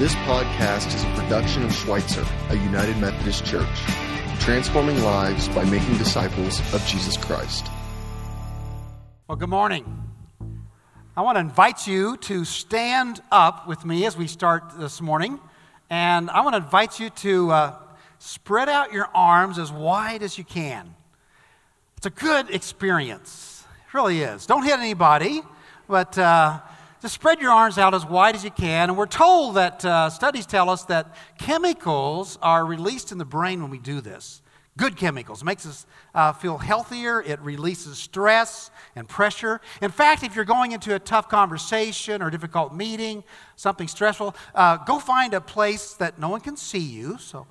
This podcast is a production of Schweitzer, a United Methodist Church, transforming lives by making disciples of Jesus Christ. Well, good morning. I want to invite you to stand up with me as we start this morning, and I want to invite you to spread out your arms as wide as you can. It's a good experience. It really is. Don't hit anybody, but just spread your arms out as wide as you can. And we're told that studies tell us that chemicals are released in the brain when we do this. Good chemicals. It makes us feel healthier. It releases stress and pressure. In fact, if you're going into a tough conversation or a difficult meeting, something stressful, go find a place that no one can see you. So,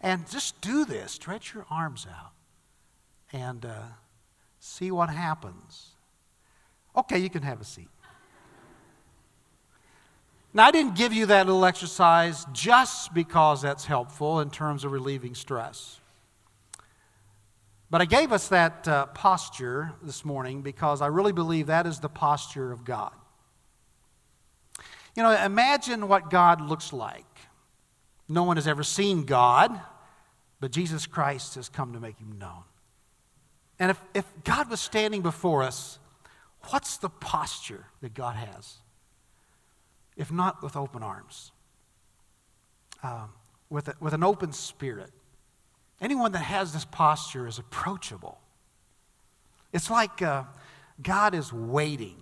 and just do this. Stretch your arms out and see what happens. Okay, you can have a seat. Now, I didn't give you that little exercise just because that's helpful in terms of relieving stress. But I gave us that posture this morning because I really believe that is the posture of God. You know, imagine what God looks like. No one has ever seen God, but Jesus Christ has come to make him known. And if God was standing before us, what's the posture that God has? If not with open arms, with an open spirit. Anyone that has this posture is approachable. It's like God is waiting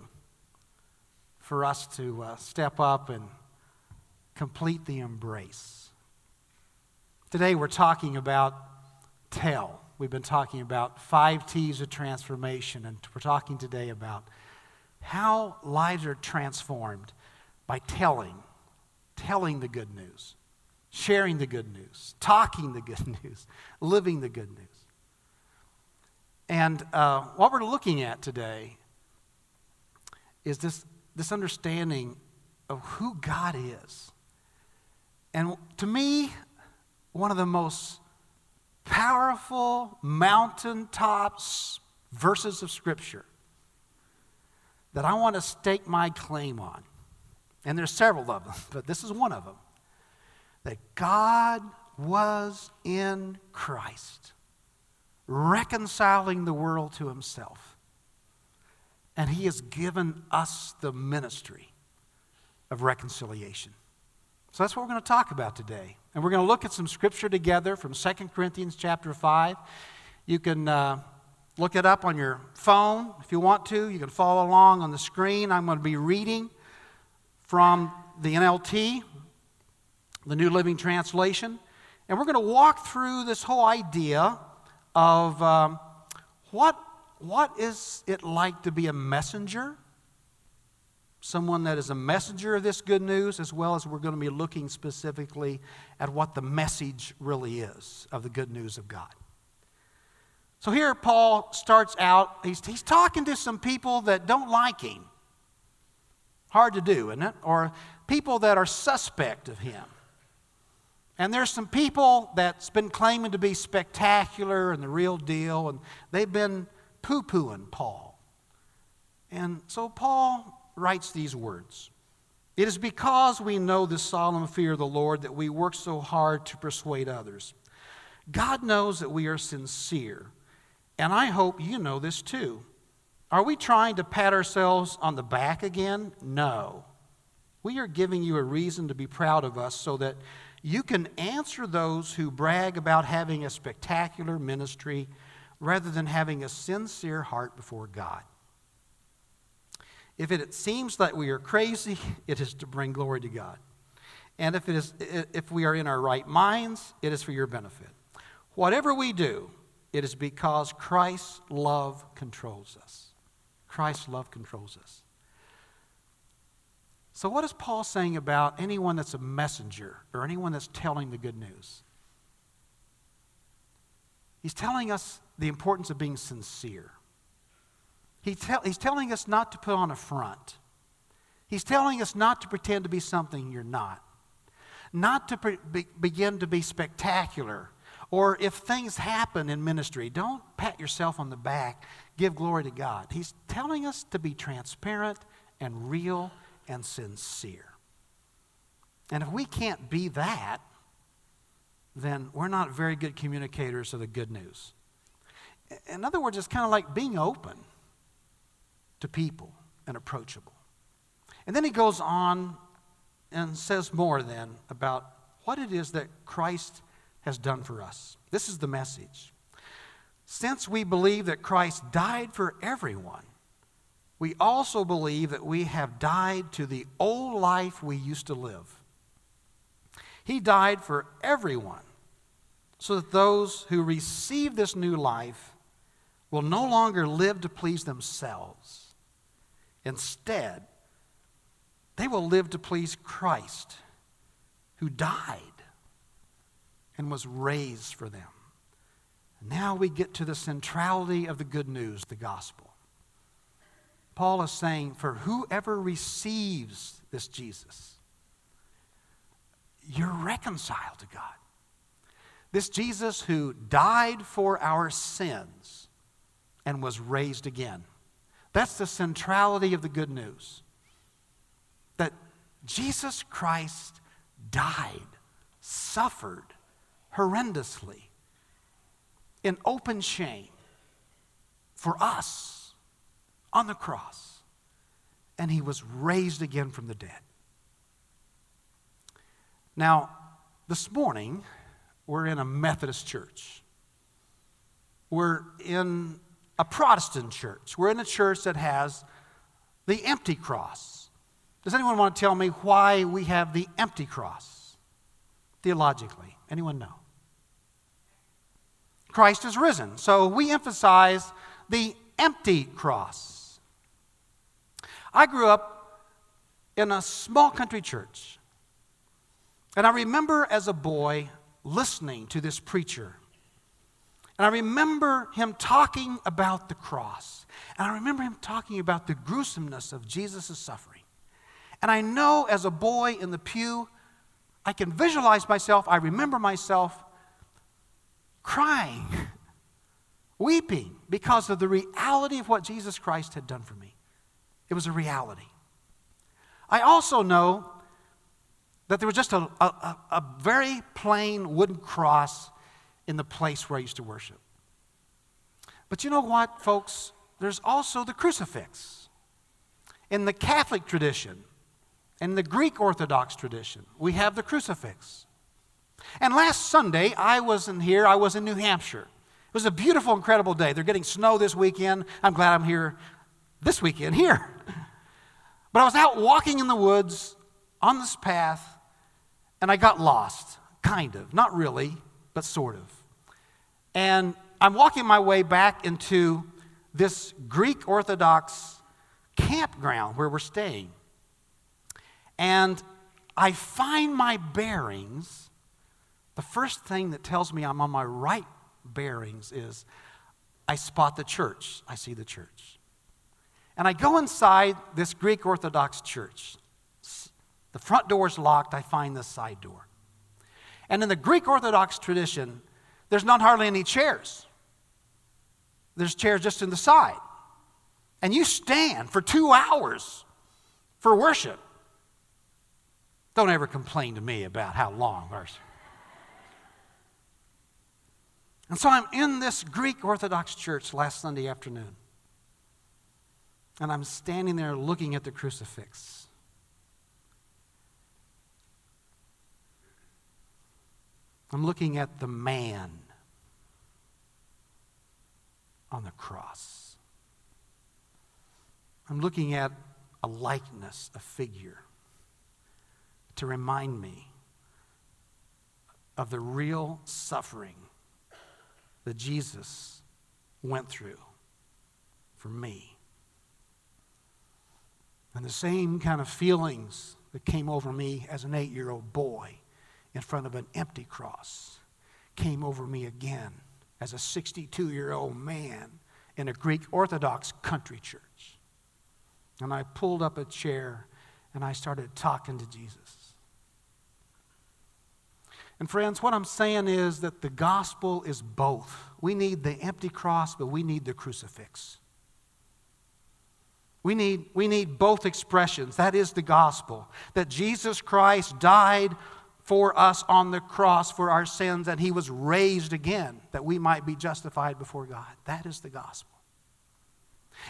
for us to step up and complete the embrace. Today we're talking about tell. We've been talking about 5 T's of transformation, and we're talking today about how lives are transformed by telling the good news, sharing the good news, talking the good news, living the good news. And what we're looking at today is this understanding of who God is. And to me, one of the most powerful mountaintop verses of Scripture that I want to stake my claim on. And there's several of them, but this is one of them. That God was in Christ, reconciling the world to himself. And he has given us the ministry of reconciliation. So that's what we're going to talk about today. And we're going to look at some scripture together from 2 Corinthians chapter 5. You can look it up on your phone if you want to. You can follow along on the screen. I'm going to be reading from the NLT, the New Living Translation. And we're going to walk through this whole idea of what is it like to be a messenger, someone that is a messenger of this good news, as well as we're going to be looking specifically at what the message really is of the good news of God. So here Paul starts out, he's talking to some people that don't like him. Hard to do, isn't it? Or people that are suspect of him. And there's some people that's been claiming to be spectacular and the real deal, and they've been poo-pooing Paul. And so Paul writes these words. It is because we know the solemn fear of the Lord that we work so hard to persuade others. God knows that we are sincere, and I hope you know this too. Are we trying to pat ourselves on the back again? No. We are giving you a reason to be proud of us so that you can answer those who brag about having a spectacular ministry rather than having a sincere heart before God. If it seems that we are crazy, it is to bring glory to God. And if we are in our right minds, it is for your benefit. Whatever we do, it is because Christ's love controls us. Christ's love controls us. So what is Paul saying about anyone that's a messenger or anyone that's telling the good news? He's telling us the importance of being sincere. He's telling us not to put on a front. He's telling us not to pretend to be something you're not. Not to begin to be spectacular. Or if things happen in ministry, don't pat yourself on the back. Give glory to God. He's telling us to be transparent and real and sincere. And if we can't be that, then we're not very good communicators of the good news. In other words, it's kind of like being open to people and approachable. And then he goes on and says more then about what it is that Christ has done for us. This is the message. Since we believe that Christ died for everyone, we also believe that we have died to the old life we used to live. He died for everyone, so that those who receive this new life will no longer live to please themselves. Instead, they will live to please Christ, who died and was raised for them. Now we get to the centrality of the good news, the gospel. Paul is saying, for whoever receives this Jesus, you're reconciled to God. This Jesus who died for our sins and was raised again. That's the centrality of the good news. That Jesus Christ died, suffered horrendously in open shame for us on the cross, and he was raised again from the dead. Now, this morning, we're in a Methodist church. We're in a Protestant church. We're in a church that has the empty cross. Does anyone want to tell me why we have the empty cross theologically? Anyone know? Christ is risen. So we emphasize the empty cross. I grew up in a small country church, and I remember as a boy listening to this preacher, and I remember him talking about the cross, and I remember him talking about the gruesomeness of Jesus' suffering. And I know as a boy in the pew, I can visualize myself, I remember myself, crying, weeping because of the reality of what Jesus Christ had done for me. It was a reality. I also know that there was just a very plain wooden cross in the place where I used to worship. But you know what, folks? There's also the crucifix. In the Catholic tradition, in the Greek Orthodox tradition, we have the crucifix. And last Sunday, I was in New Hampshire. It was a beautiful, incredible day. They're getting snow this weekend. I'm glad I'm here this weekend here. But I was out walking in the woods on this path, and I got lost, kind of. Not really, but sort of. And I'm walking my way back into this Greek Orthodox campground where we're staying. And I find my bearings. The first thing that tells me I'm on my right bearings is I spot the church. I see the church. And I go inside this Greek Orthodox church. The front door's locked. I find this side door. And in the Greek Orthodox tradition, there's not hardly any chairs. There's chairs just in the side. And you stand for 2 hours for worship. Don't ever complain to me about how long worship. And so I'm in this Greek Orthodox church last Sunday afternoon. And I'm standing there looking at the crucifix. I'm looking at the man on the cross. I'm looking at a likeness, a figure, to remind me of the real suffering that Jesus went through for me. And the same kind of feelings that came over me as an 8-year-old boy in front of an empty cross came over me again as a 62-year-old man in a Greek Orthodox country church. And I pulled up a chair and I started talking to Jesus. And friends, what I'm saying is that the gospel is both. We need the empty cross, but we need the crucifix. We need both expressions. That is the gospel, that Jesus Christ died for us on the cross for our sins, and he was raised again, that we might be justified before God. That is the gospel.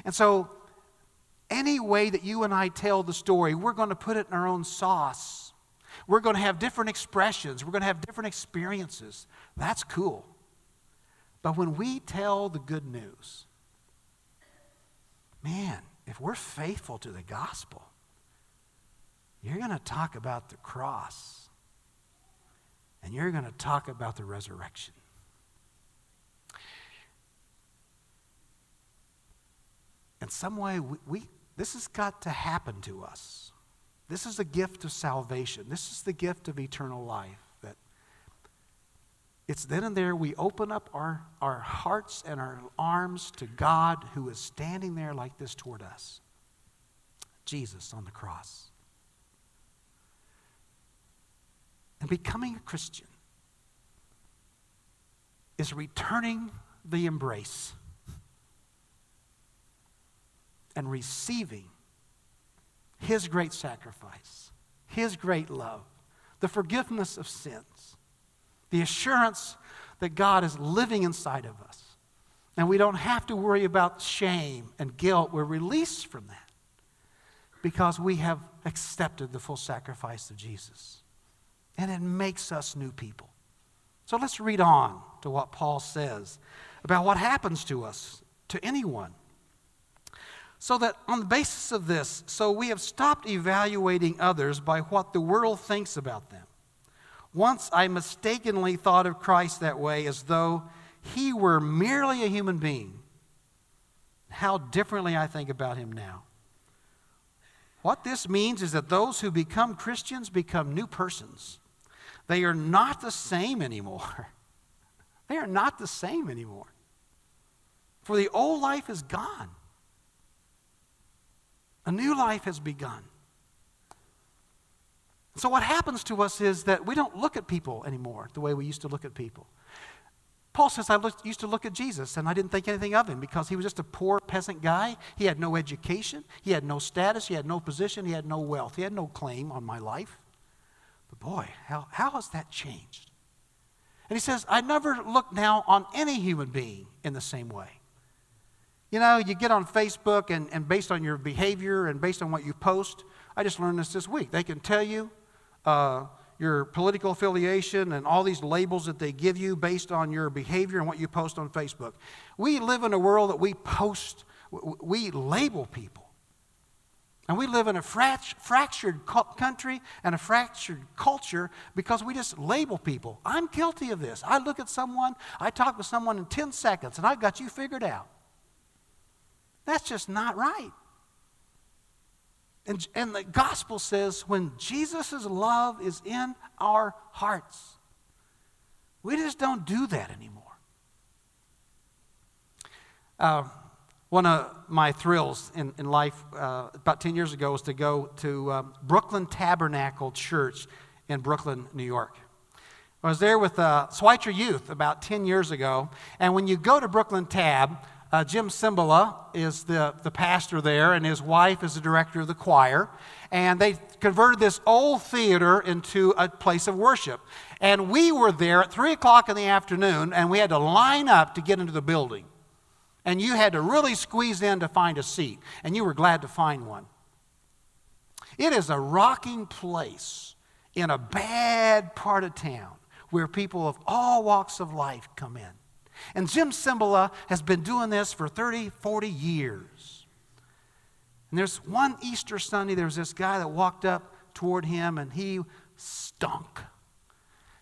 And so, any way that you and I tell the story, we're going to put it in our own sauce. We're going to have different expressions. We're going to have different experiences. That's cool. But when we tell the good news, man, if we're faithful to the gospel, you're going to talk about the cross. And you're going to talk about the resurrection. In some way, this has got to happen to us. This is the gift of salvation. This is the gift of eternal life. That it's then and there we open up our hearts and our arms to God who is standing there like this toward us. Jesus on the cross. And becoming a Christian is returning the embrace and receiving his great sacrifice, his great love, the forgiveness of sins, the assurance that God is living inside of us. And we don't have to worry about shame and guilt. We're released from that because we have accepted the full sacrifice of Jesus. And it makes us new people. So let's read on to what Paul says about what happens to us, to anyone. So that on the basis of this, so we have stopped evaluating others by what the world thinks about them. Once I mistakenly thought of Christ that way, as though he were merely a human being. How differently I think about him now. What this means is that those who become Christians become new persons. They are not the same anymore. They are not the same anymore. For the old life is gone. A new life has begun. So what happens to us is that we don't look at people anymore the way we used to look at people. Paul says, I used to look at Jesus and I didn't think anything of him because he was just a poor peasant guy. He had no education. He had no status. He had no position. He had no wealth. He had no claim on my life. But boy, how has that changed? And he says, I never look now on any human being in the same way. You know, you get on Facebook and based on your behavior and based on what you post, I just learned this week. They can tell you, your political affiliation and all these labels that they give you based on your behavior and what you post on Facebook. We live in a world that we label people. And we live in a fractured country and a fractured culture because we just label people. I'm guilty of this. I look at someone, I talk with someone in 10 seconds, and I've got you figured out. That's just not right. And the gospel says when Jesus' love is in our hearts, we just don't do that anymore. One of my thrills in life about 10 years ago was to go to Brooklyn Tabernacle Church in Brooklyn, New York. I was there with Schweitzer Youth about 10 years ago, and when you go to Brooklyn Tab, Jim Cymbala is the pastor there, and his wife is the director of the choir. And they converted this old theater into a place of worship. And we were there at 3 o'clock in the afternoon, and we had to line up to get into the building. And you had to really squeeze in to find a seat, and you were glad to find one. It is a rocking place in a bad part of town where people of all walks of life come in. And Jim Cymbala has been doing this for 30, 40 years. And there's one Easter Sunday, there was this guy that walked up toward him, and he stunk.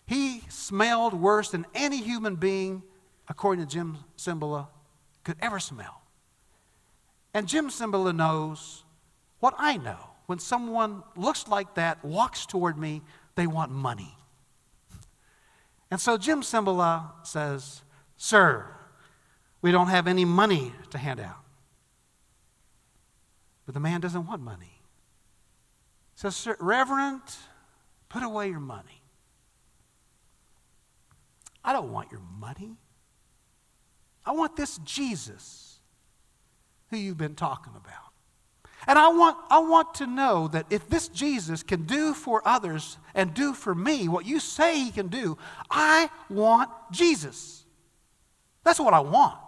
He smelled worse than any human being, according to Jim Cymbala, could ever smell. And Jim Cymbala knows what I know. When someone looks like that, walks toward me, they want money. And so Jim Cymbala says, Sir, we don't have any money to hand out. But the man doesn't want money. He says, Sir, Reverend, put away your money. I don't want your money. I want this Jesus who you've been talking about. And I want to know that if this Jesus can do for others and do for me what you say he can do, I want Jesus. That's what I want.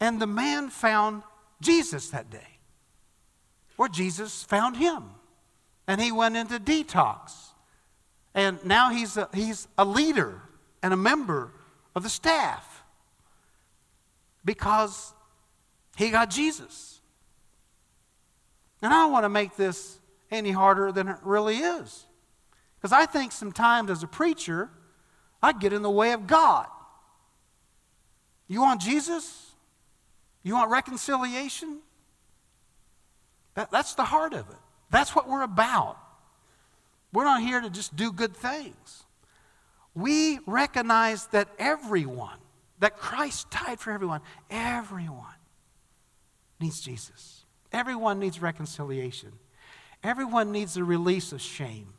And the man found Jesus that day, or Jesus found him, and he went into detox. And now he's a leader and a member of the staff because he got Jesus. And I don't want to make this any harder than it really is, because I think sometimes as a preacher, I get in the way of God. You want Jesus? You want reconciliation? That's the heart of it. That's what we're about. We're not here to just do good things. We recognize that everyone, that Christ died for everyone. Everyone needs Jesus. Everyone needs reconciliation. Everyone needs the release of shame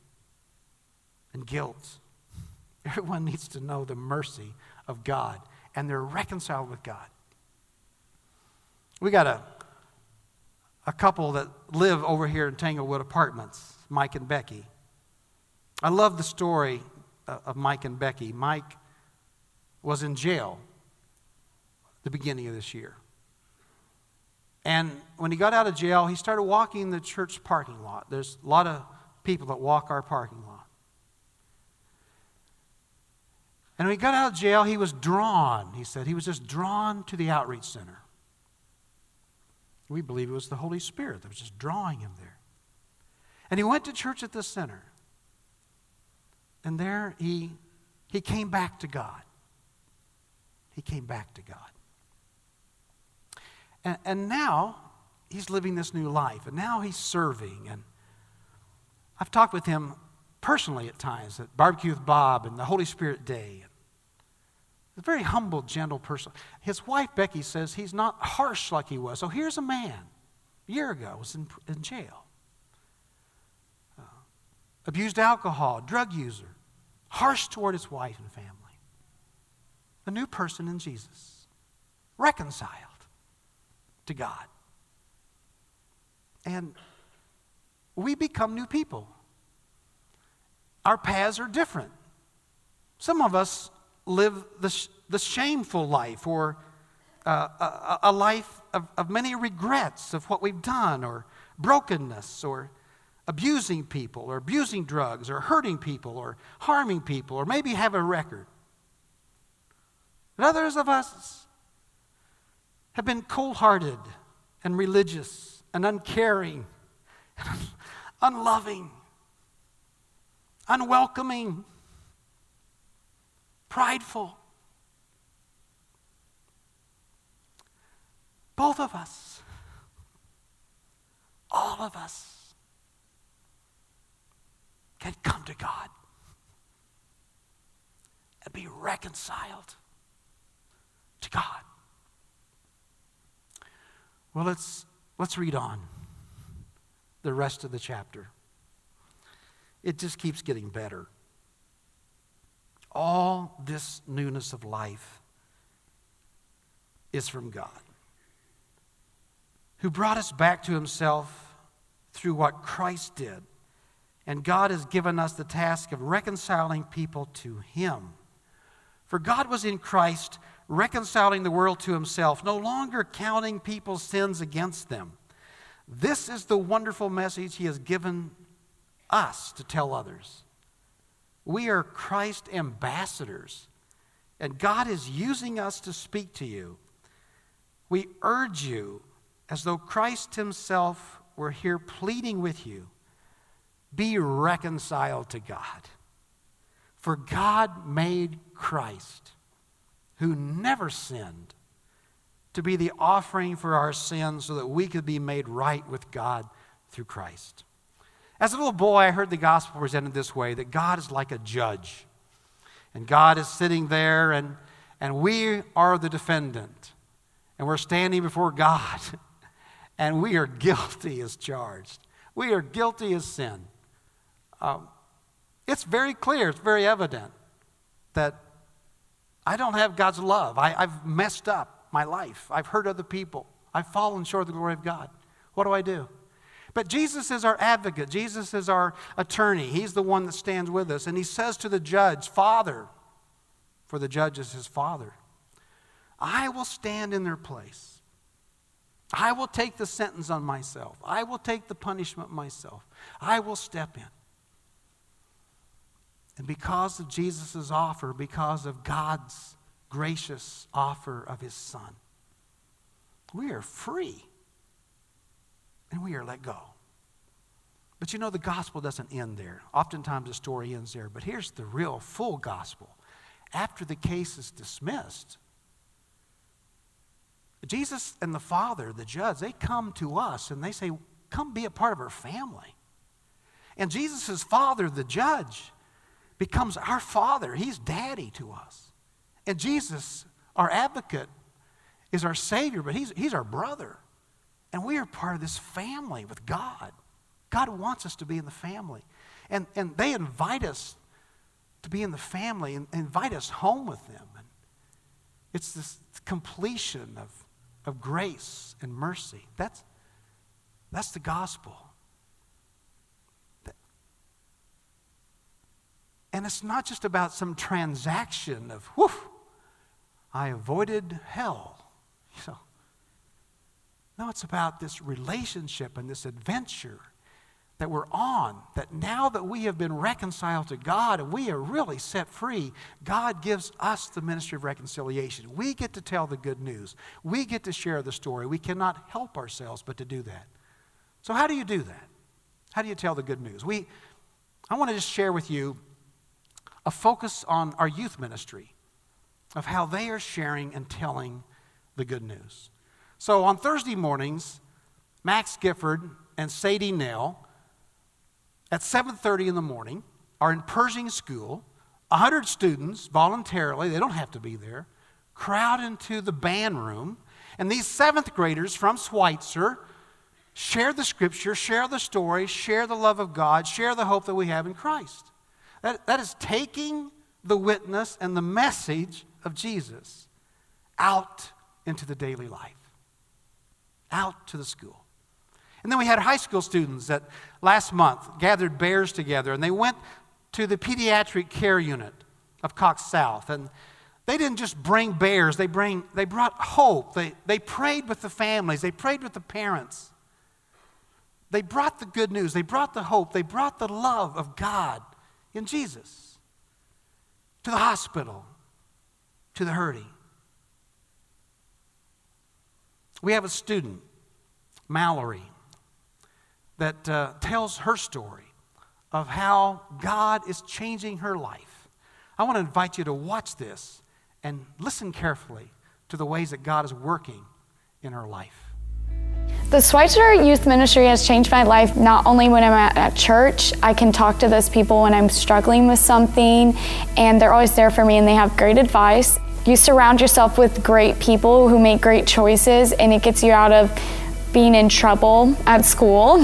and guilt. Everyone needs to know the mercy of God, and they're reconciled with God. We got a couple that live over here in Tanglewood Apartments, Mike and Becky. I love the story of Mike and Becky. Mike was in jail the beginning of this year. And when he got out of jail, he started walking the church parking lot. There's a lot of people that walk our parking lot. And when he got out of jail, he was drawn, he said. He was just drawn to the outreach center. We believe it was the Holy Spirit that was just drawing him there. And he went to church at the center. And there he came back to God. He came back to God. And now he's living this new life. And now he's serving. And I've talked with him personally at times at Barbecue with Bob and the Holy Spirit Day. A very humble, gentle person. His wife, Becky, says he's not harsh like he was. So here's a man, a year ago, was in jail. Abused alcohol, drug user, harsh toward his wife and family. A new person in Jesus, reconciled to God. And we become new people. Our paths are different. Some of us live the shameful life, or a life of many regrets of what we've done, or brokenness, or abusing people, or abusing drugs, or hurting people, or harming people, or maybe have a record. But others of us have been cold-hearted and religious and uncaring, unloving, unwelcoming, prideful. Both of us, all of us, can come to God and be reconciled to God. Well, let's read on the rest of the chapter. It just keeps getting better. All this newness of life is from God, who brought us back to himself through what Christ did. And God has given us the task of reconciling people to him. For God was in Christ, reconciling the world to himself, no longer counting people's sins against them. This is the wonderful message he has given us to tell others. We are Christ's ambassadors, and God is using us to speak to you. We urge you, as though Christ himself were here pleading with you, be reconciled to God. For God made Christ, who never sinned, to be the offering for our sins so that we could be made right with God through Christ. As a little boy, I heard the gospel presented this way, that God is like a judge. And God is sitting there, and we are the defendant. And we're standing before God, and we are guilty as charged. We are guilty as sin. It's very clear, it's very evident that I don't have God's love. I've messed up my life. I've hurt other people. I've fallen short of the glory of God. What do I do? But Jesus is our advocate. Jesus is our attorney. He's the one that stands with us. And he says to the judge, Father, for the judge is his father, I will stand in their place. I will take the sentence on myself. I will take the punishment myself. I will step in. And because of Jesus' offer, because of God's gracious offer of his son, we are free. And we are let go. But you know, the gospel doesn't end there. Oftentimes the story ends there. But here's the real full gospel. After the case is dismissed, Jesus and the Father, the judge, they come to us and they say, come be a part of our family. And Jesus' Father, the judge, becomes our Father. He's daddy to us. And Jesus, our advocate, is our Savior, but he's our brother. And we are part of this family with God. God wants us to be in the family. And they invite us to be in the family and invite us home with them. And it's this completion of grace and mercy. That's the gospel. And it's not just about some transaction of, whew, I avoided hell. You know. No, it's about this relationship and this adventure that we're on, that now that we have been reconciled to God and we are really set free, God gives us the ministry of reconciliation. We get to tell the good news. We get to share the story. We cannot help ourselves but to do that. So how do you do that? How do you tell the good news? I want to just share with you a focus on our youth ministry of how they are sharing and telling the good news. So on Thursday mornings, Max Gifford and Sadie Nell at 7:30 in the morning are in Pershing School. 100 students voluntarily, they don't have to be there, crowd into the band room. And these 7th graders from Schweitzer share the scripture, share the story, share the love of God, share the hope that we have in Christ. That is taking the witness and the message of Jesus out into the daily life. Out to the school. And then we had high school students that last month gathered bears together, and they went to the pediatric care unit of Cox South. And they didn't just bring bears, they brought hope. They prayed with the families, they prayed with the parents. They brought the good news, they brought the hope, they brought the love of God in Jesus to the hospital, to the hurting. We have a student, Mallory, that tells her story of how God is changing her life. I want to invite you to watch this and listen carefully to the ways that God is working in her life. The Schweitzer Youth Ministry has changed my life. Not only when I'm at church, I can talk to those people when I'm struggling with something, and they're always there for me and they have great advice. You surround yourself with great people who make great choices, and it gets you out of being in trouble at school.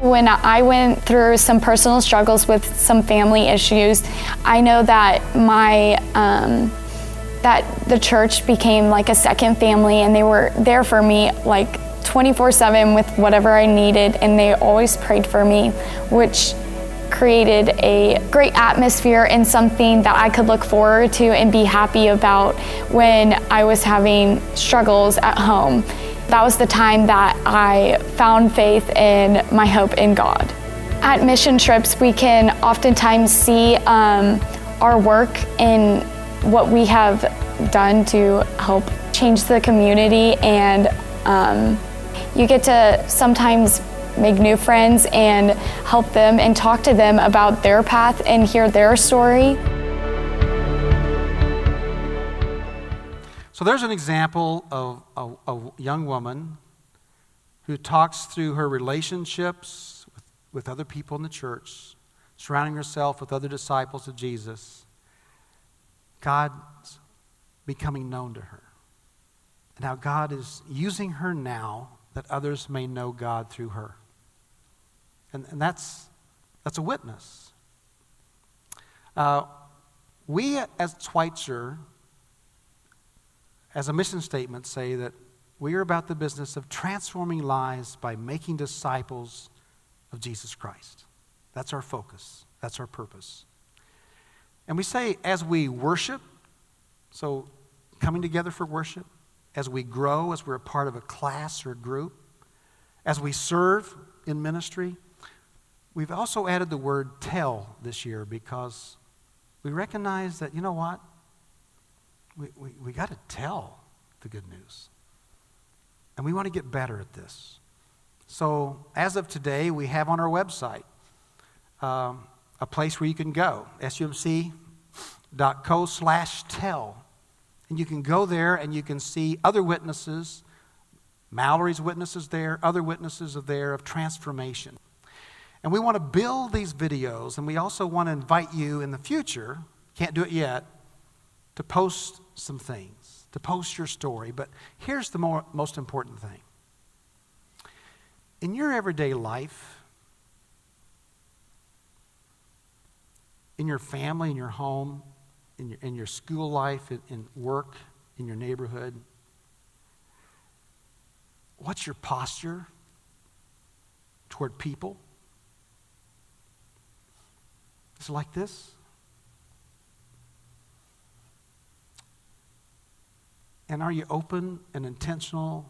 When I went through some personal struggles with some family issues, I know that the church became like a second family, and they were there for me like 24/7 with whatever I needed, and they always prayed for me, which created a great atmosphere and something that I could look forward to and be happy about when I was having struggles at home. That was the time that I found faith in my hope in God. At mission trips, we can oftentimes see our work and what we have done to help change the community, and you get to sometimes make new friends and help them and talk to them about their path and hear their story. So there's an example of a young woman who talks through her relationships with other people in the church, surrounding herself with other disciples of Jesus. God's becoming known to her. And how God is using her now that others may know God through her. And that's a witness. We as Schweitzer, as a mission statement, say that We are about the business of transforming lives by making disciples of Jesus Christ. That's our focus. That's our purpose. And we say as we worship, so coming together for worship, as we grow, as we're a part of a class or a group, as we serve in ministry, we've also added the word tell this year because we recognize that, you know what? We got to tell the good news. And we want to get better at this. So as of today, we have on our website a place where you can go, sumc.co/tell. And you can go there and you can see other witnesses. Mallory's witnesses there, other witnesses are there of transformation. And we want to build these videos, and we also want to invite you in the future, can't do it yet, to post some things, to post your story. But here's the most important thing. In your everyday life, in your family, in your home, in your school life, in work, in your neighborhood, what's your posture toward people? Is it like this? And are you open and intentional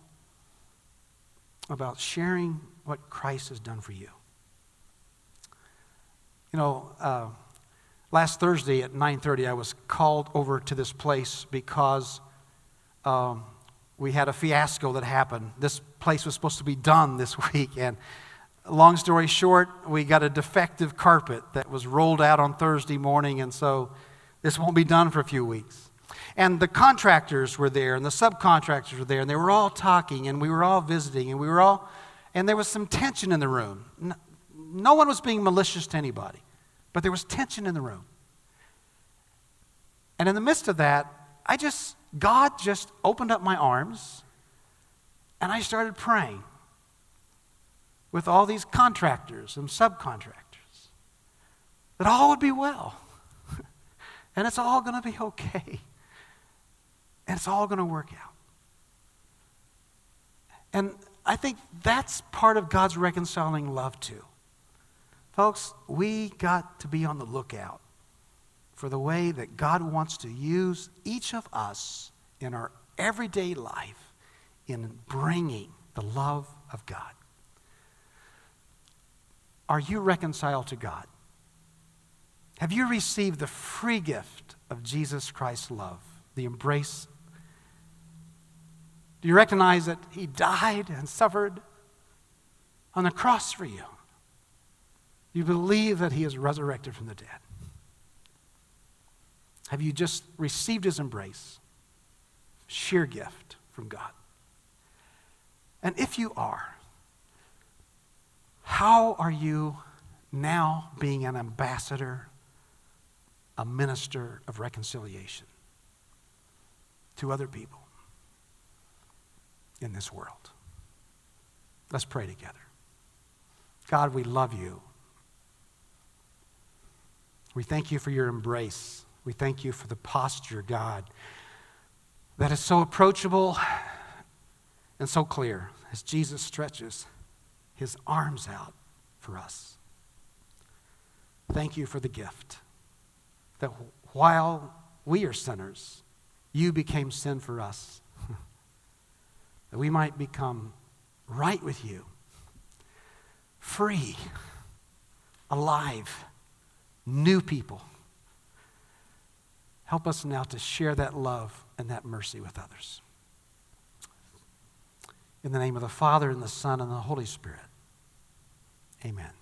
about sharing what Christ has done for you? You know, last Thursday at 9:30, I was called over to this place because we had a fiasco that happened. This place was supposed to be done this week, and long story short, we got a defective carpet that was rolled out on Thursday morning, and so this won't be done for a few weeks. And the contractors were there, and the subcontractors were there, and they were all talking, and we were all visiting, and there was some tension in the room. No one was being malicious to anybody, but there was tension in the room. And in the midst of that, God just opened up my arms, and I started praying with all these contractors and subcontractors that all would be well, and it's all going to be okay, and it's all going to work out. And I think that's part of God's reconciling love too. Folks, we got to be on the lookout for the way that God wants to use each of us in our everyday life in bringing the love of God. Are you reconciled to God? Have you received the free gift of Jesus Christ's love, the embrace? Do you recognize that He died and suffered on the cross for you? Do you believe that He is resurrected from the dead? Have you just received His embrace? Sheer gift from God. And if you are, how are you now being an ambassador, a minister of reconciliation to other people in this world? Let's pray together. God, we love You. We thank You for Your embrace. We thank You for the posture, God, that is so approachable and so clear as Jesus stretches His arms out for us. Thank You for the gift that while we are sinners, You became sin for us, that we might become right with You, free, alive, new people. Help us now to share that love and that mercy with others. In the name of the Father, and the Son, and the Holy Spirit. Amen.